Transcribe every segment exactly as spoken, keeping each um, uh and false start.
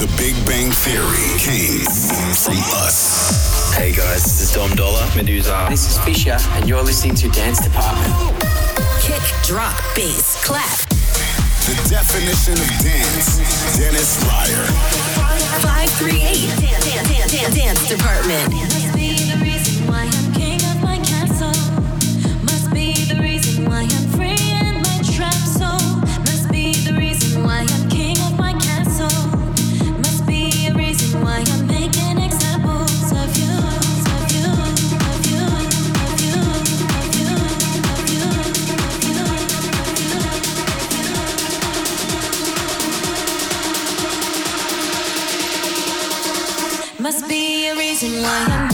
The Big Bang Theory came from us. Hey guys, this is Dom Dollar, Meduza. This is Fisha, and you're listening to Dance Department. Kick, drop, bass, clap. The definition of dance, Dennis Ruyer. five three eight Dance, dance, dance, dance Department. Must be the reason why I'm king of my castle. Must be the reason why I'm free in my trap soul. Must be the reason why I'm king of my castle. Must be a reason why I'm making examples of you, of you, of you, of you, of you, of you, of you, of you. Must be a reason why I'm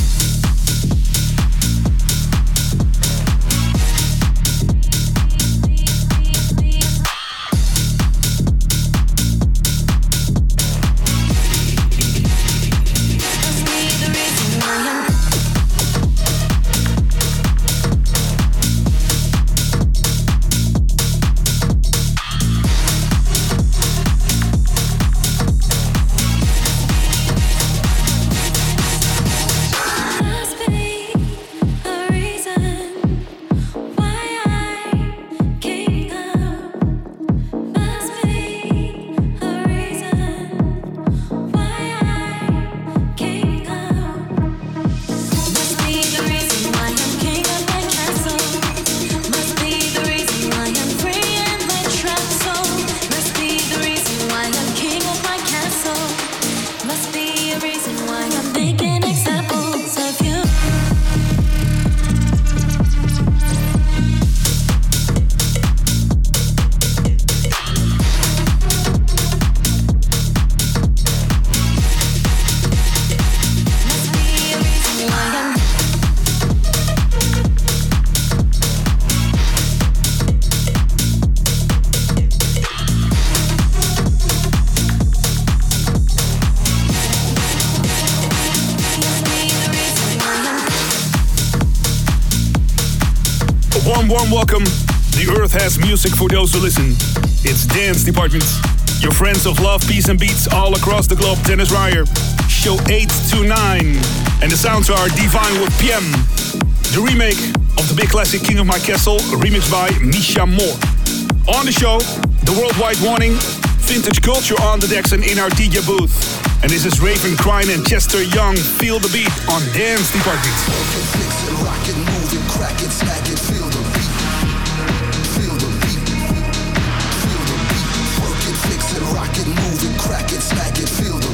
Warm welcome. The earth has music for those who listen. It's Dance Department. Your friends of love, peace and beats all across the globe. Dennis Ruyer, show eight two nine. And the sounds are Divine with P M. The remake of the big classic King of My Castle, remixed by Misha Moore. On the show, the worldwide warning, Vintage Culture on the decks and in our D J booth. And this is Raven Crying and Chester Young, Feel the Beat on Dance Department. Crack it, smack it, feel the beat. Feel the beat. Feel the beat. Crack it, smack it, feel the beat.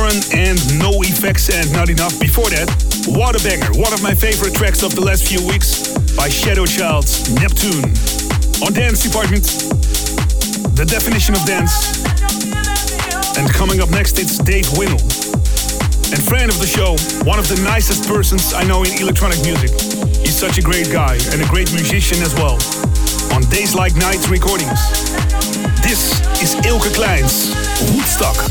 Lauren and No Effects and Not Enough. Before that, Waterbanger, one of my favorite tracks of the last few weeks by Shadow Child, Neptune. On Dance Department, the definition of dance. And coming up next, it's Dave Winnell. And friend of the show, one of the nicest persons I know in electronic music. He's such a great guy and a great musician as well. On Days Like Nights recordings. This is Ilke Kleins, Woodstock.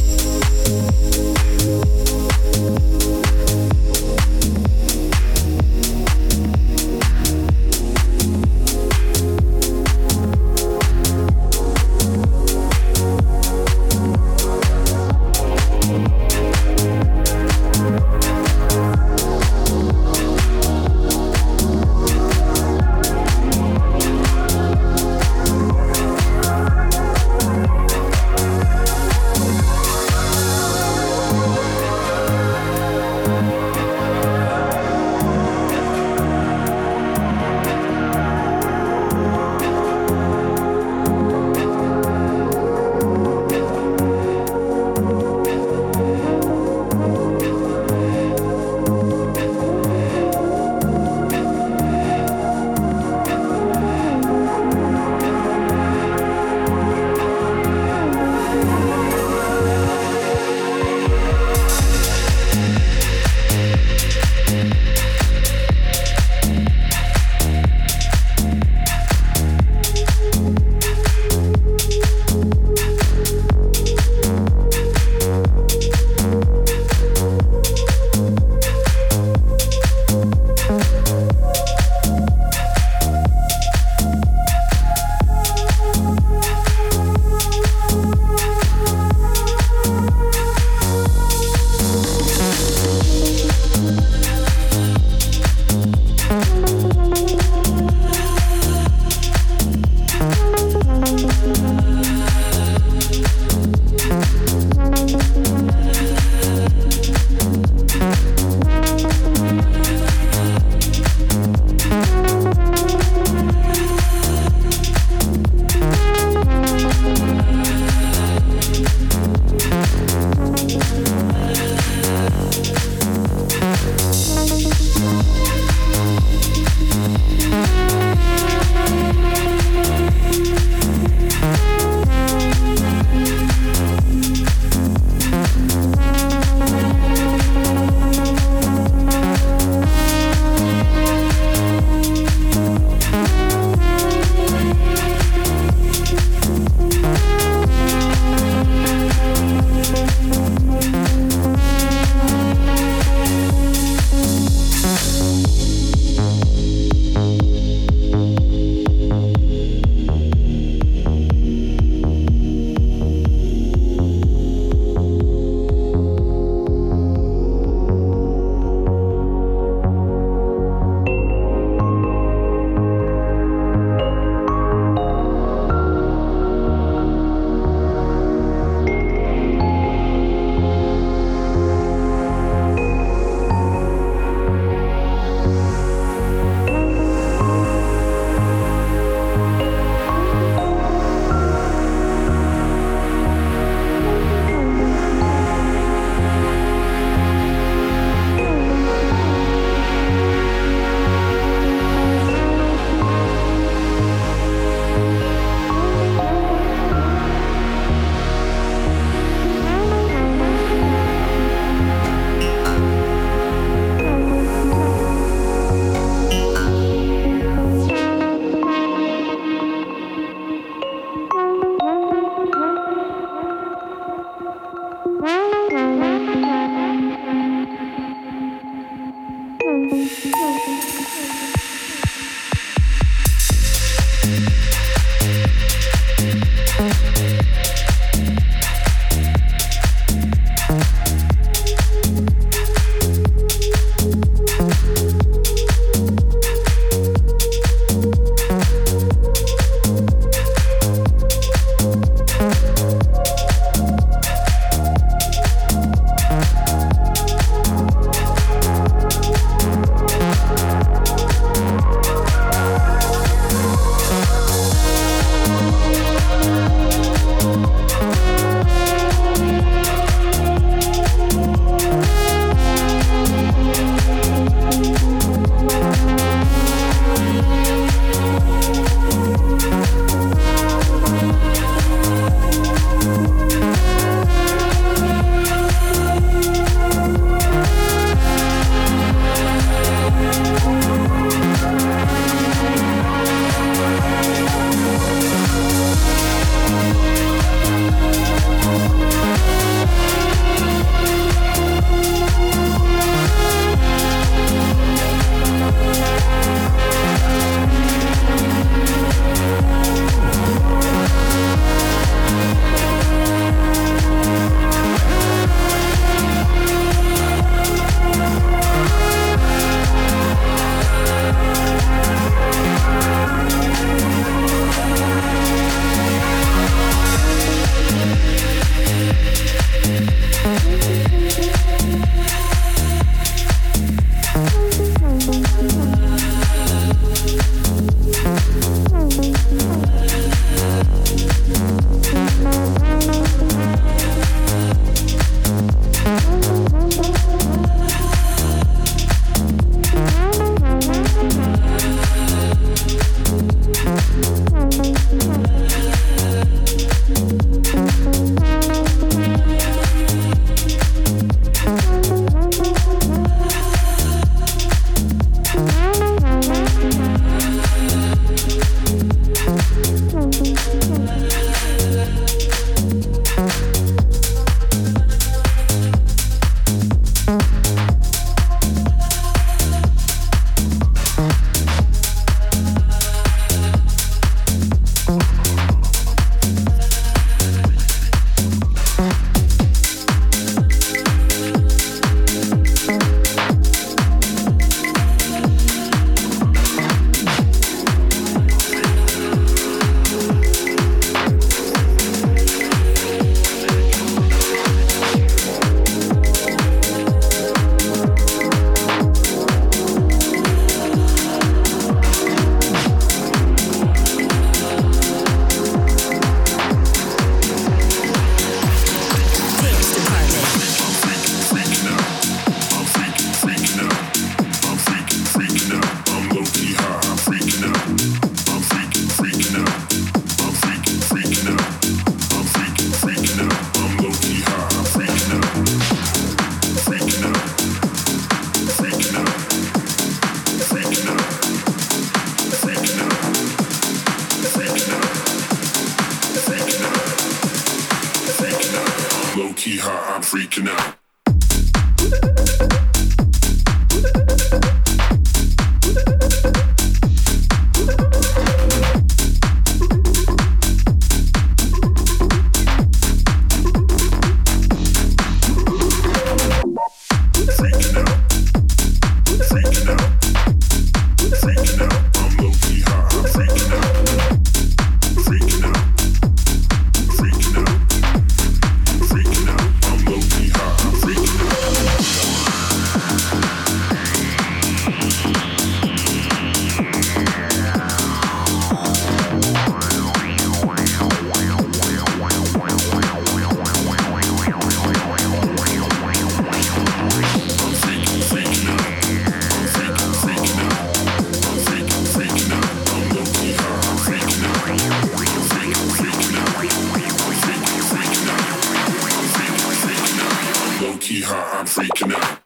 I'm freaking out.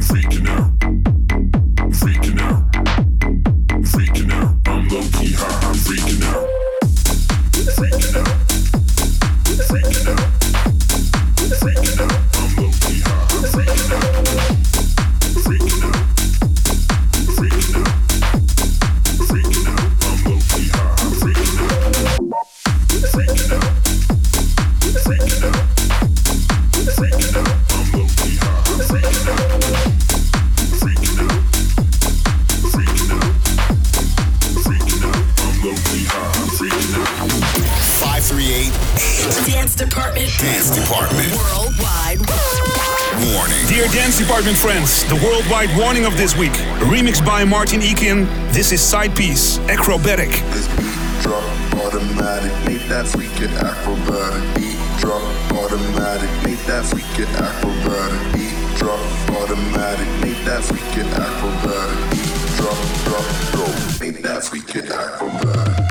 Freaking out. Freaking out. Freaking out. I'm low key high. I'm freaking out. Freaking out. Freaking out. Freaking out. I'm low key high. I'm freaking out. Freaking out. Freaking out. Freaking out. I'm low key high. I'm freaking out. Freaking out. Freaking out. Freaking out. I'm low key high. I'm freaking out. Dance Department. Dance Department. Worldwide warning. Dear Dance Department friends, the worldwide warning of this week. A remix by Martin Eakin. This is Side Piece. Acrobatic. This beat drop automatic. Make that freaking acrobatic. Beat drop automatic. Make that freaking acrobatic. Beat drop automatic. Make that freaking acrobatic. Beat drop, drop, go. Make that freaking acrobatic.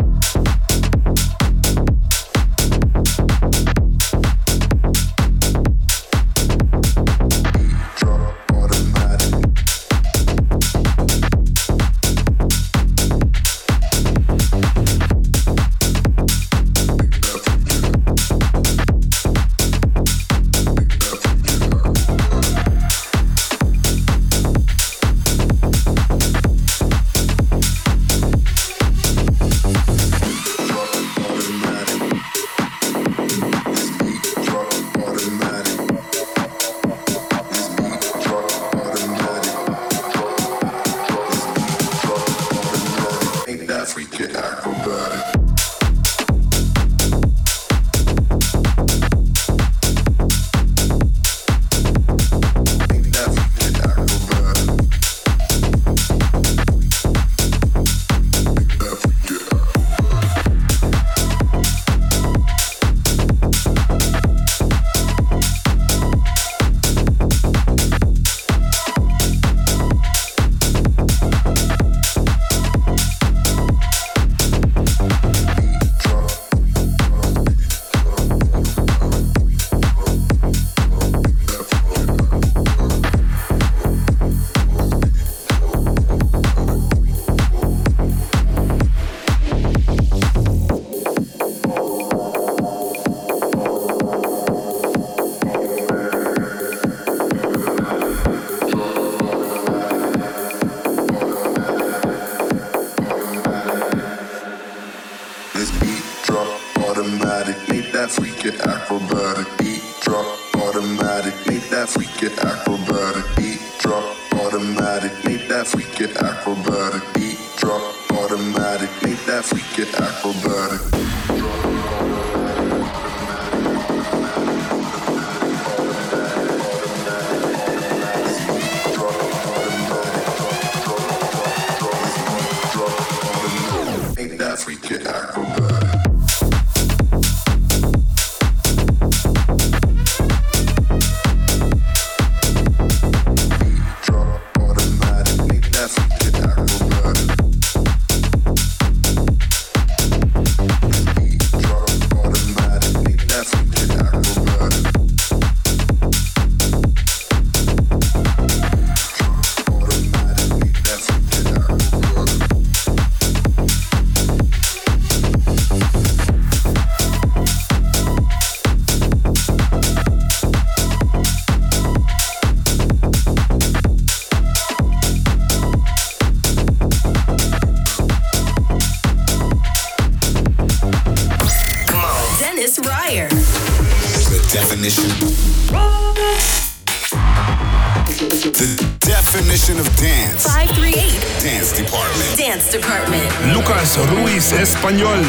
Espanol,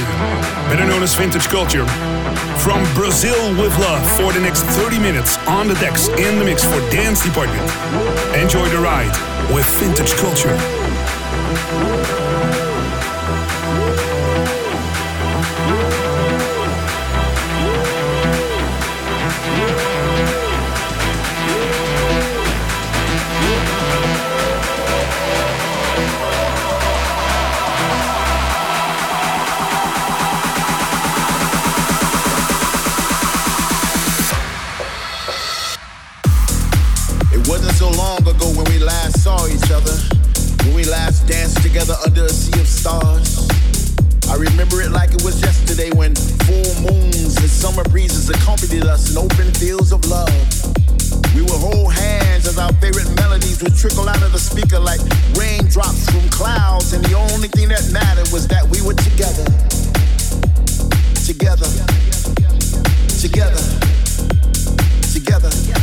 better known as Vintage Culture, from Brazil with love for the next thirty minutes on the decks in the mix for Dance Department. Enjoy the ride with Vintage Culture. It wasn't so long ago when we last saw each other, when we last danced together under a sea of stars. I remember it like it was yesterday when full moons and summer breezes accompanied us in open fields of love. We would hold hands as our favorite melodies would trickle out of the speaker like raindrops from clouds, and the only thing that mattered was that we were together. Together. Together. Together.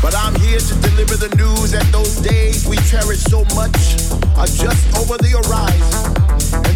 But I'm here to deliver the news that those days we cherish so much are just over the horizon. And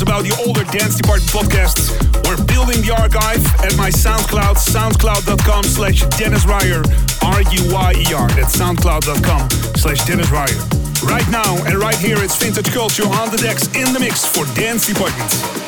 About the older Dance Department podcasts. We're building the archive at my SoundCloud, soundcloud.com slash Dennis Ruyer, R U Y E R. That's soundcloud.com slash Dennis Ruyer. Right now and right here, it's Vintage Culture on the decks in the mix for Dance Department.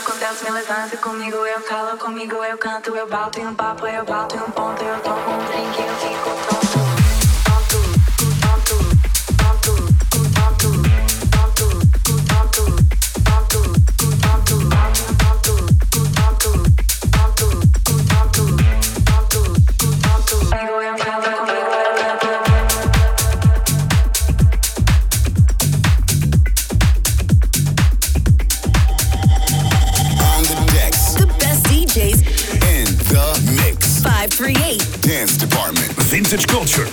levante com Deus, me levante comigo. Eu calo comigo, eu canto, eu bato em um papo, eu bato em um ponto. Eu tomo um drink, eu fico tonto. Dance Department, Vintage Culture.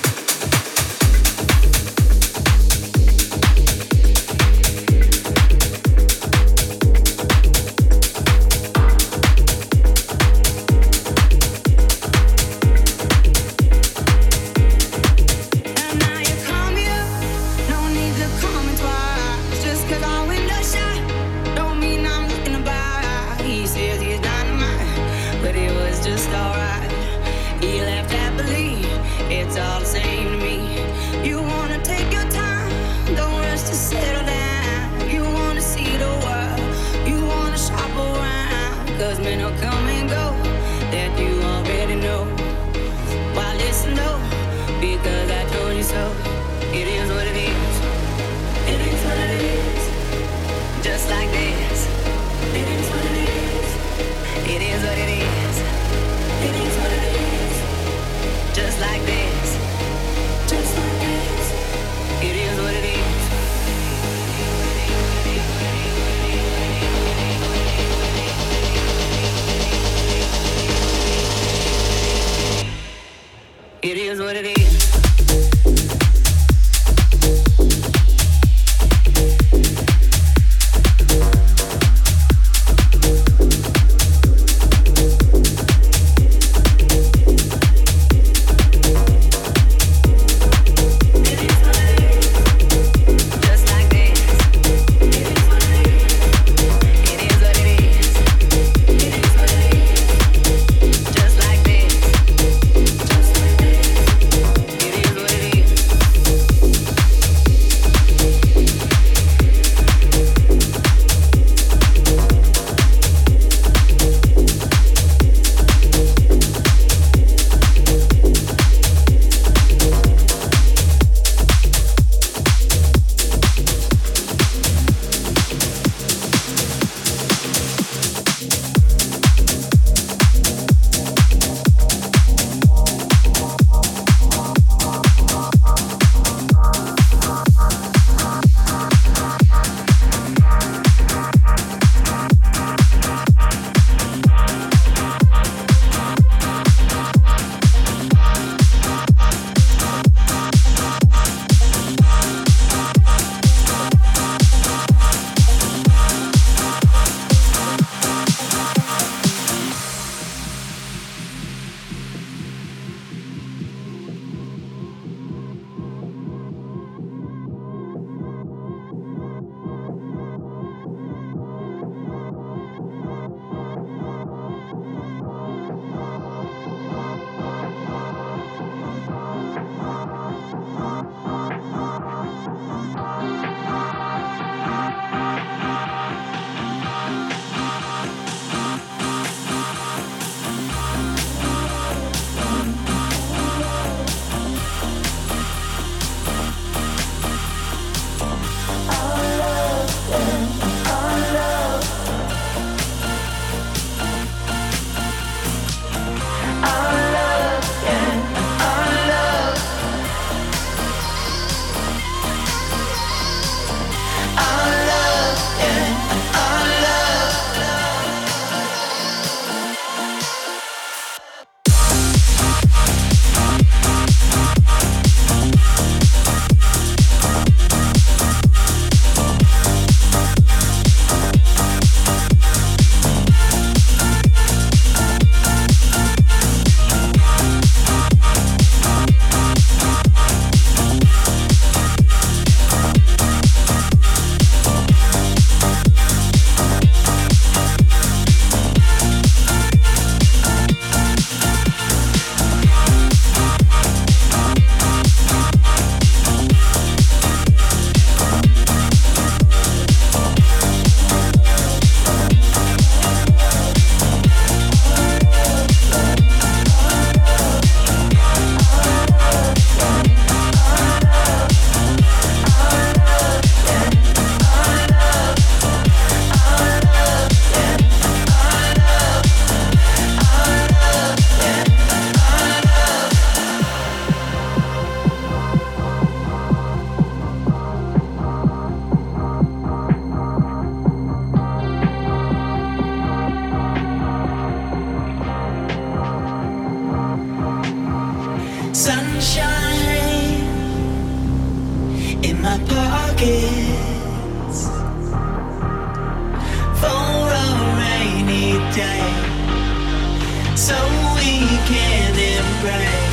can't embrace.